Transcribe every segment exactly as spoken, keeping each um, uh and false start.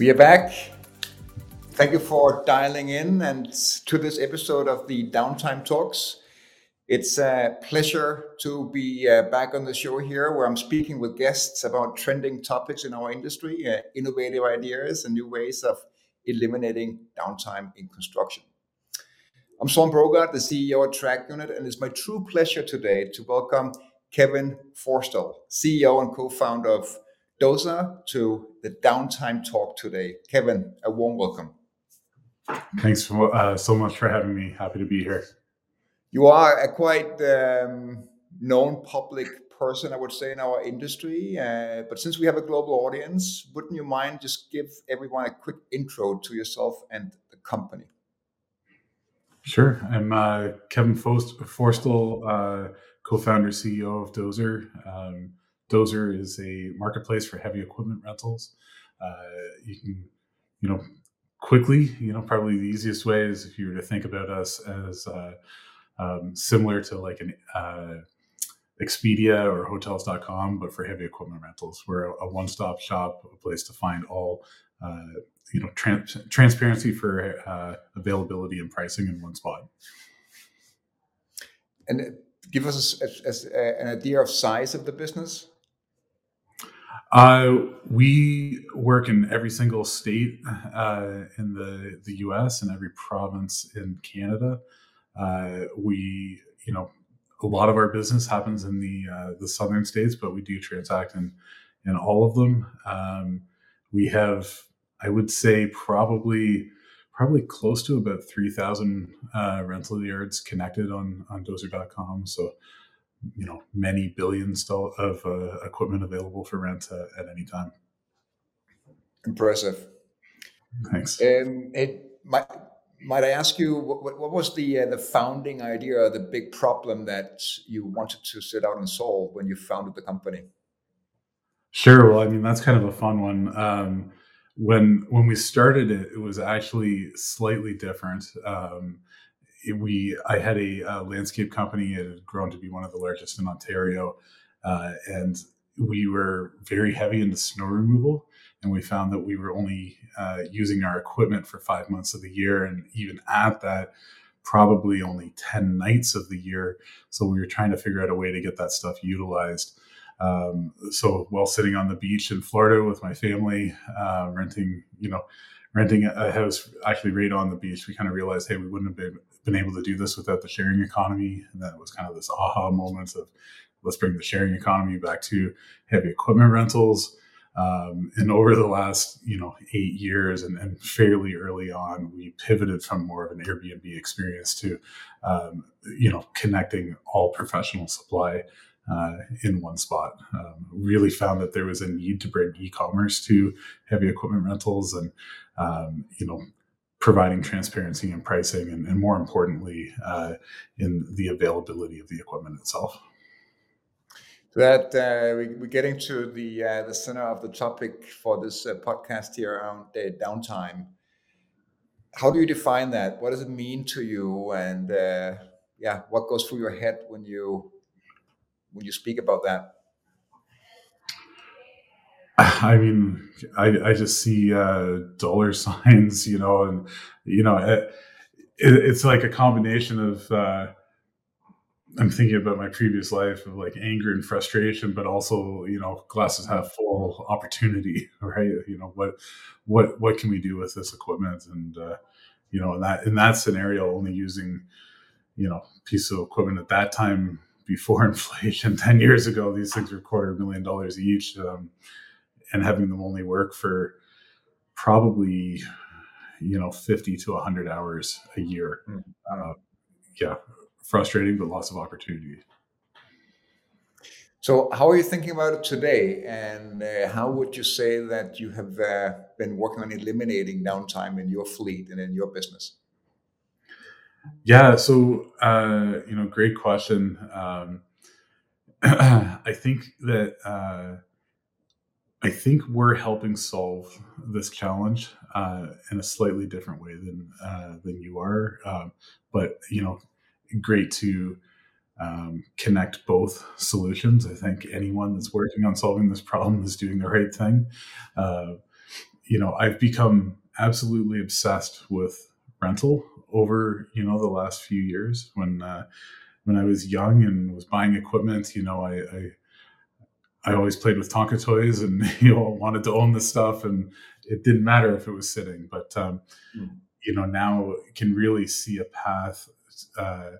We are back. Thank you for dialing in and to this episode of the Downtime Talks. It's a pleasure to be uh, back on the show here where I'm speaking with guests about trending topics in our industry, uh, innovative ideas and new ways of eliminating downtime in construction. I'm Soeren Brogaard, the C E O at Track Unit, and it's my true pleasure today to welcome Kevin Forestell, C E O and co-founder of Dozr, to the Downtime Talk today. Kevin, a warm welcome. Thanks for, uh, so much for having me. Happy to be here. You are a quite um, known public person, I would say, in our industry. Uh, but since we have a global audience, wouldn't you mind just give everyone a quick intro to yourself and the company? Sure. I'm uh, Kevin Forestell, uh, co-founder, C E O of Dozr. Um, Dozr is a marketplace for heavy equipment rentals. Uh, you can, you know, quickly, you know, probably the easiest way is if you were to think about us as uh, Um, similar to like an uh, Expedia or Hotels dot com, but for heavy equipment rentals. We're a, a one-stop shop, a place to find all, uh, you know, trans- transparency for uh, availability and pricing in one spot. And give us a, a, a, an idea of size of the business. Uh, we work in every single state uh, in the, the U S and every province in Canada. Uh, we, you know, a lot of our business happens in the uh, the southern states, but we do transact in in all of them. Um, we have, I would say, probably probably close to about three thousand uh, rental yards connected on on Dozr dot com. So, you know, many billions of uh, equipment available for rent uh, at any time. Impressive. Thanks. Um, it my. Might I ask you, what, what was the uh, the founding idea, the big problem that you wanted to set out and solve when you founded the company? Sure. Well, I mean, that's kind of a fun one. Um, when when we started it, it was actually slightly different. Um, it, we I had a uh, landscape company. It had grown to be one of the largest in Ontario, uh, and we were very heavy into snow removal. And we found that we were only uh, using our equipment for five months of the year. And even at that, probably only ten nights of the year. So we were trying to figure out a way to get that stuff utilized. Um, so while sitting on the beach in Florida with my family, uh, renting, you know, renting a house actually right on the beach, we kind of realized, hey, we wouldn't have been, been able to do this without the sharing economy. And that was kind of this aha moment of let's bring the sharing economy back to heavy equipment rentals. Um, and over the last, you know, eight years and, and fairly early on, we pivoted from more of an Airbnb experience to, um, you know, connecting all professional supply uh, in one spot. Um, really found that there was a need to bring e-commerce to heavy equipment rentals and, um, you know, providing transparency in pricing and, and more importantly, uh, in the availability of the equipment itself. That uh, we, we're getting to the uh, the center of the topic for this uh, podcast here around uh, downtime. How do you define that? What does it mean to you? And uh, yeah, what goes through your head when you when you speak about that? I mean, I, I just see uh, dollar signs, you know, and you know, it, it, it's like a combination of. Uh, I'm thinking about my previous life of like anger and frustration, but also, you know, glasses half full opportunity, right? You know, what, what, what can we do with this equipment? And, uh, you know, in that, in that scenario, only using, you know, piece of equipment at that time before inflation, ten years ago, these things were quarter million dollars each. Um, and having them only work for probably, you know, fifty to a hundred hours a year. Mm. Uh, yeah. Frustrating, but lots of opportunity. So how are you thinking about it today? And uh, how would you say that you have uh, been working on eliminating downtime in your fleet and in your business? Yeah, so, uh, you know, great question. Um, I think that uh, I think we're helping solve this challenge uh, in a slightly different way than uh, than you are. Um, but, you know, great to um, connect both solutions. I think anyone that's working on solving this problem is doing the right thing. Uh, you know, I've become absolutely obsessed with rental over, you know, the last few years. When uh, when I was young and was buying equipment, you know, I, I I always played with Tonka toys and, you know, wanted to own this stuff, and it didn't matter if it was sitting. But, um, mm. you know, now can really see a path uh,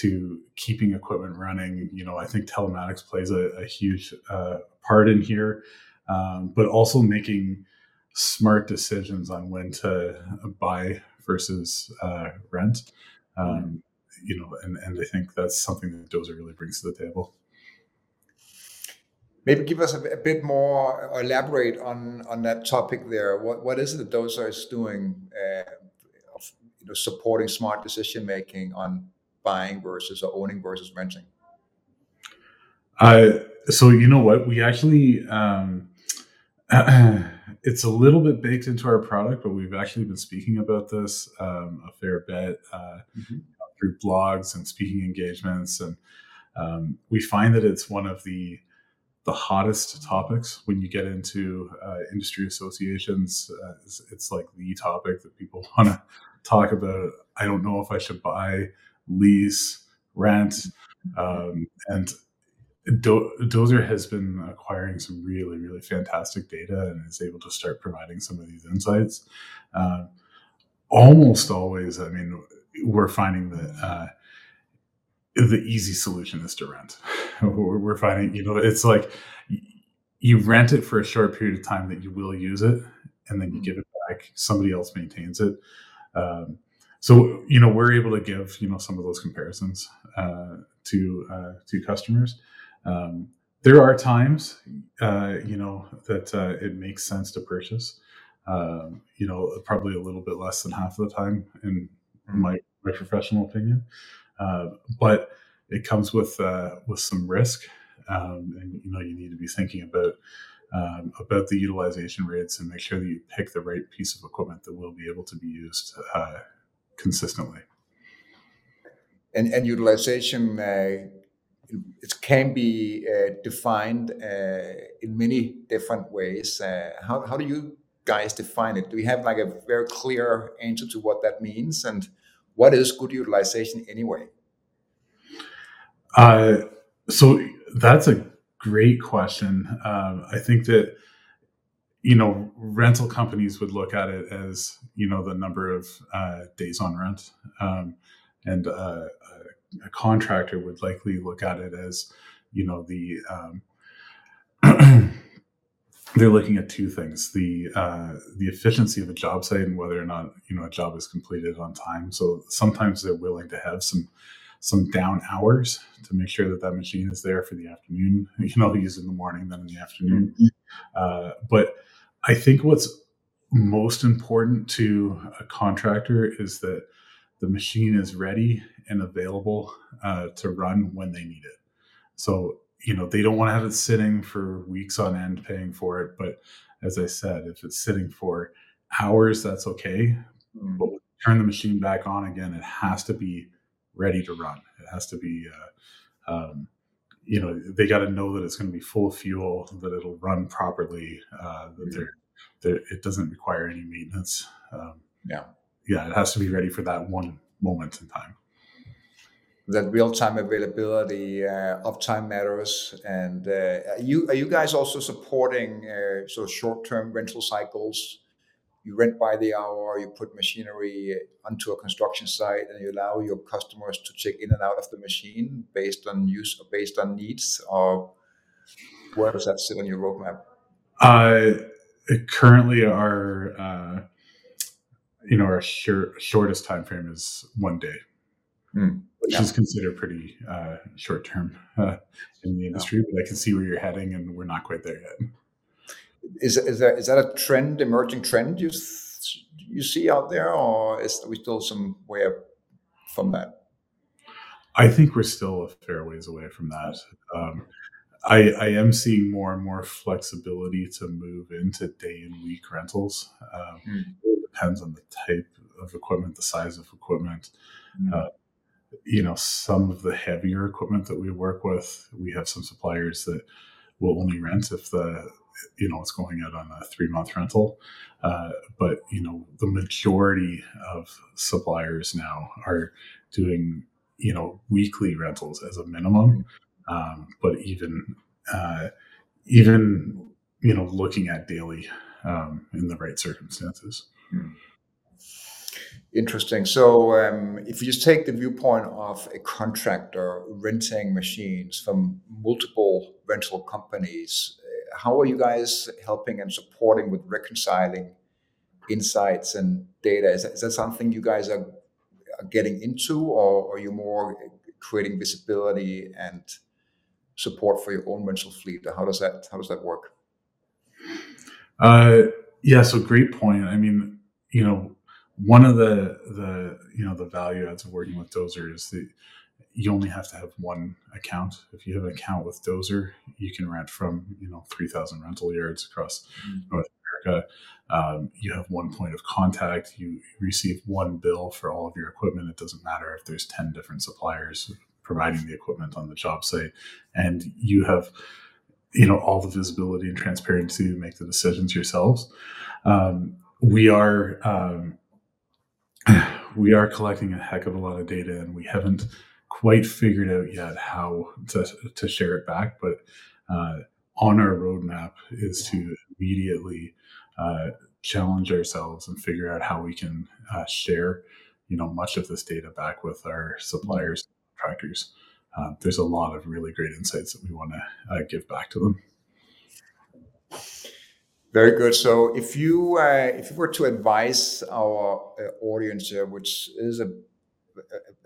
to keeping equipment running. You know, I think telematics plays a, a huge uh, part in here, um, but also making smart decisions on when to buy versus uh, rent, um, you know, and, and I think that's something that Dozr really brings to the table. Maybe give us a, a bit more, or elaborate on, on that topic there. What what is it that Dozr is doing, uh, of, you know, supporting smart decision making on buying versus or owning versus renting? Uh, so you know what, we actually um, it's a little bit baked into our product, but we've actually been speaking about this um, a fair bit uh, mm-hmm. through blogs and speaking engagements, and um, we find that it's one of the the hottest topics when you get into uh, industry associations. Uh, it's, it's like the topic that people want to talk about. I don't know if I should buy, lease, rent. Um, and Do- Dozr has been acquiring some really, really fantastic data and is able to start providing some of these insights. Uh, almost always, I mean, we're finding that uh, the easy solution is to rent. We're finding, you know, it's like you rent it for a short period of time that you will use it, and then you give it back. Somebody else maintains it. Um, so, you know, we're able to give, you know, some of those comparisons uh, to uh, to customers. Um, there are times, uh, you know, that uh, it makes sense to purchase, uh, you know, probably a little bit less than half of the time, in my, my professional opinion. Uh, but it comes with uh, with some risk, um, and you know you need to be thinking about um, about the utilization rates and make sure that you pick the right piece of equipment that will be able to be used uh, consistently. And and utilization, uh, it can be uh, defined uh, in many different ways. Uh, how how do you guys define it? Do we have like a very clear answer to what that means? And what is good utilization anyway? Uh, so that's a great question. Um, I think that, you know, rental companies would look at it as, you know, the number of uh, days on rent. Um, and uh, a contractor would likely look at it as, you know, the, um, they're looking at two things: the uh, the efficiency of a job site and whether or not, you know, a job is completed on time. So sometimes they're willing to have some some down hours to make sure that that machine is there for the afternoon. You know, use it in the morning, then in the afternoon. Mm-hmm. Uh, but I think what's most important to a contractor is that the machine is ready and available uh, to run when they need it. So, you know, they don't want to have it sitting for weeks on end paying for it. But as I said, if it's sitting for hours, that's okay. Mm. But when you turn the machine back on again, it has to be ready to run. It has to be, uh, um, you know, they got to know that it's going to be full of fuel, that it'll run properly, uh, that mm. they're, they're, it doesn't require any maintenance. Um, yeah. Yeah, it has to be ready for that one moment in time. That real-time availability, uh, uptime matters, and uh, are you are you guys also supporting uh, sort of short-term rental cycles? You rent by the hour, you put machinery onto a construction site, and you allow your customers to check in and out of the machine based on use or based on needs. Or where does that sit on your roadmap? Uh, currently, our uh, you know our shir- shortest time frame is one day. Mm. Which yeah. is considered pretty uh, short term uh, in the industry, yeah. But I can see where you're heading, and we're not quite there yet. Is is that is that a trend, emerging trend you you see out there, or is are we still some way up from that? I think we're still a fair ways away from that. Um, I, I am seeing more and more flexibility to move into day and week rentals. Um, mm. It really depends on the type of equipment, the size of equipment. Mm. Uh, You know, some of the heavier equipment that we work with, we have some suppliers that will only rent if the you know, it's going out on a three-month rental. Uh, but, you know, the majority of suppliers now are doing, you know, weekly rentals as a minimum. Um, but even, uh, even, you know, looking at daily um, in the right circumstances. Hmm. Interesting. So um, if you just take the viewpoint of a contractor renting machines from multiple rental companies, how are you guys helping and supporting with reconciling insights and data? Is that, is that something you guys are, are getting into, or are you more creating visibility and support for your own rental fleet? How does that, how does that work? Uh, yeah, so great point. I mean, you know, one of the, the, you know, the value adds of working with Dozr is that you only have to have one account. If you have an account with Dozr, you can rent from, you know, three thousand rental yards across mm-hmm. North America. Um, you have one point of contact. You receive one bill for all of your equipment. It doesn't matter if there's ten different suppliers providing the equipment on the job site. And you have, you know, all the visibility and transparency to make the decisions yourselves. Um, we are... Um, We are collecting a heck of a lot of data, and we haven't quite figured out yet how to to share it back. But uh, on our roadmap is to immediately uh, challenge ourselves and figure out how we can uh, share, you know, much of this data back with our suppliers and contractors. Uh, there's a lot of really great insights that we want to uh, give back to them. Very good. So if you uh, if you were to advise our uh, audience, uh, which is a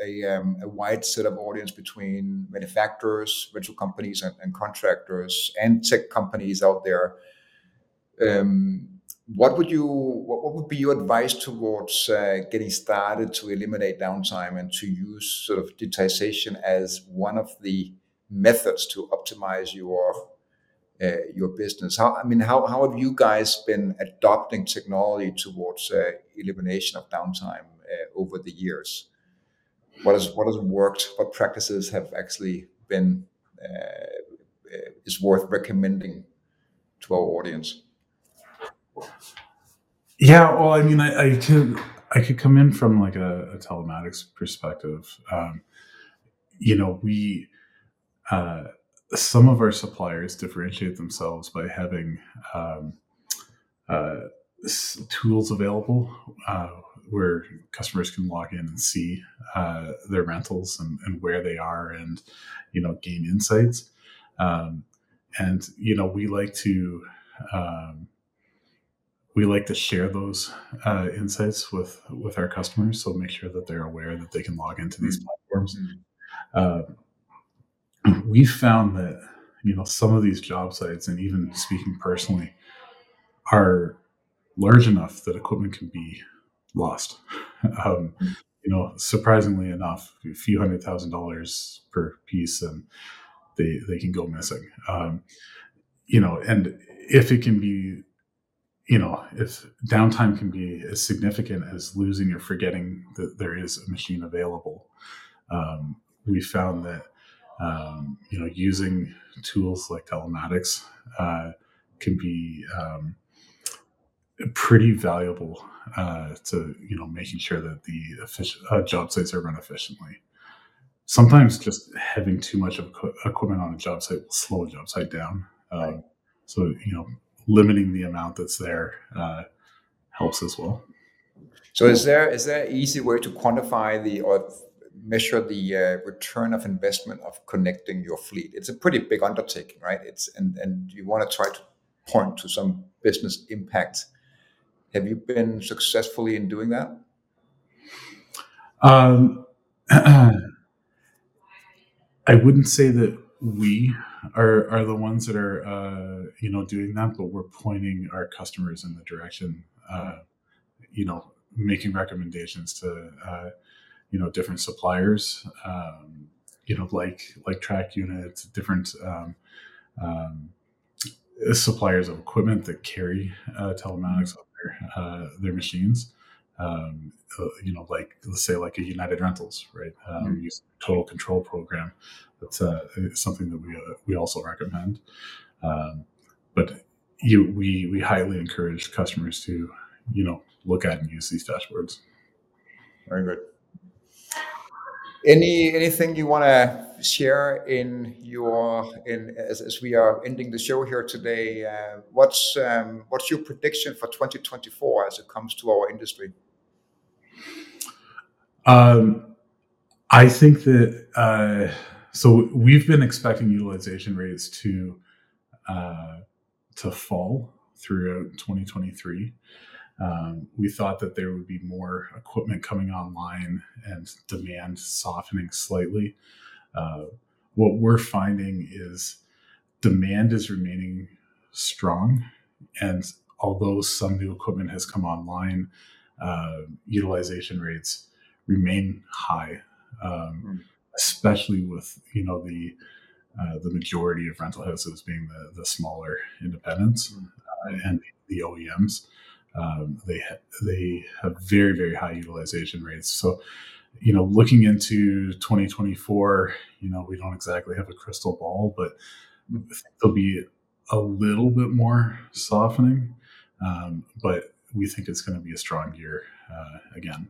a, a, um, a wide set of audience between manufacturers, rental companies, and, and contractors, and tech companies out there, um, what would you what, what would be your advice towards uh, getting started to eliminate downtime and to use sort of digitization as one of the methods to optimize your Uh, your business? How, I mean, how, how have you guys been adopting technology towards uh, elimination of downtime uh, over the years? What has what has worked? What practices have actually been uh, is worth recommending to our audience? Yeah, well, I mean, I, I could I could come in from like a, a telematics perspective. Um, you know, we. Uh, Some of our suppliers differentiate themselves by having um, uh, s- tools available uh, where customers can log in and see uh, their rentals and, and where they are, and you know, gain insights. Um, and you know, we like to um, we like to share those uh, insights with with our customers, so make sure that they're aware that they can log into these platforms. Mm-hmm. Uh, We found that, you know, some of these job sites, and even speaking personally, are large enough that equipment can be lost. Um, you know, surprisingly enough, a few hundred thousand dollars per piece, and they they can go missing. Um, you know, and if it can be, you know, if downtime can be as significant as losing or forgetting that there is a machine available, um, we found that. Um, you know, using tools like telematics uh, can be um, pretty valuable uh, to, you know, making sure that the effic- uh, job sites are run efficiently. Sometimes just having too much of equ- equipment on a job site will slow a job site down. Um, right. So, you know, limiting the amount that's there uh, helps as well. So is there is there an easy way to quantify the or measure the uh, return of investment of connecting your fleet? It's a pretty big undertaking, right? It's and, and you want to try to point to some business impact. Have you been successfully in doing that? Um, I wouldn't say that we are are the ones that are uh, you know doing that, but we're pointing our customers in the direction, uh, you know, making recommendations to. Uh, you know, different suppliers, um, you know, like, like Track Unit, different um, um, suppliers of equipment that carry uh, telematics on their, uh, their machines, um, uh, you know, like, let's say like a United Rentals, right? Um, mm-hmm. Total Control program. That's uh, something that we, uh, we also recommend. Um, but you, we we highly encourage customers to, you know, look at and use these dashboards. Very good. Any anything you want to share in your in as, as we are ending the show here today? Uh, what's um, what's your prediction for twenty twenty-four as it comes to our industry? Um, I think that uh, so we've been expecting utilization rates to uh, to fall throughout twenty twenty-three. Um, we thought that there would be more equipment coming online and demand softening slightly. Uh, what we're finding is demand is remaining strong. And although some new equipment has come online, uh, utilization rates remain high, um, mm. especially with, you know, the uh, the majority of rental houses being the, the smaller independents mm. uh, and the O E Ms. Um, they ha- they have very, very high utilization rates. So, you know, looking into twenty twenty-four, you know, we don't exactly have a crystal ball, but there'll be a little bit more softening. Um, but we think it's going to be a strong year uh, again.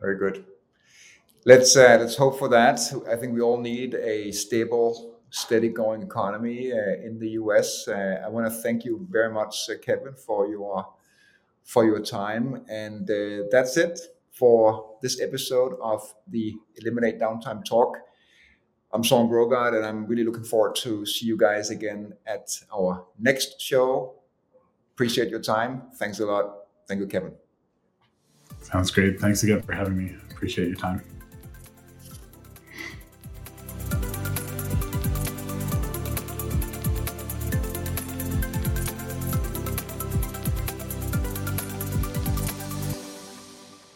Very good. Let's uh, let's hope for that. I think we all need a stable, steady going economy uh, in the U S. Uh, I want to thank you very much, uh, Kevin, for your. for your time. And uh, that's it for this episode of the Eliminate Downtime Talk. I'm Soeren Brogaard, and I'm really looking forward to see you guys again at our next show. Appreciate your time. Thanks a lot. Thank you, Kevin. Sounds great. Thanks again for having me. Appreciate your time.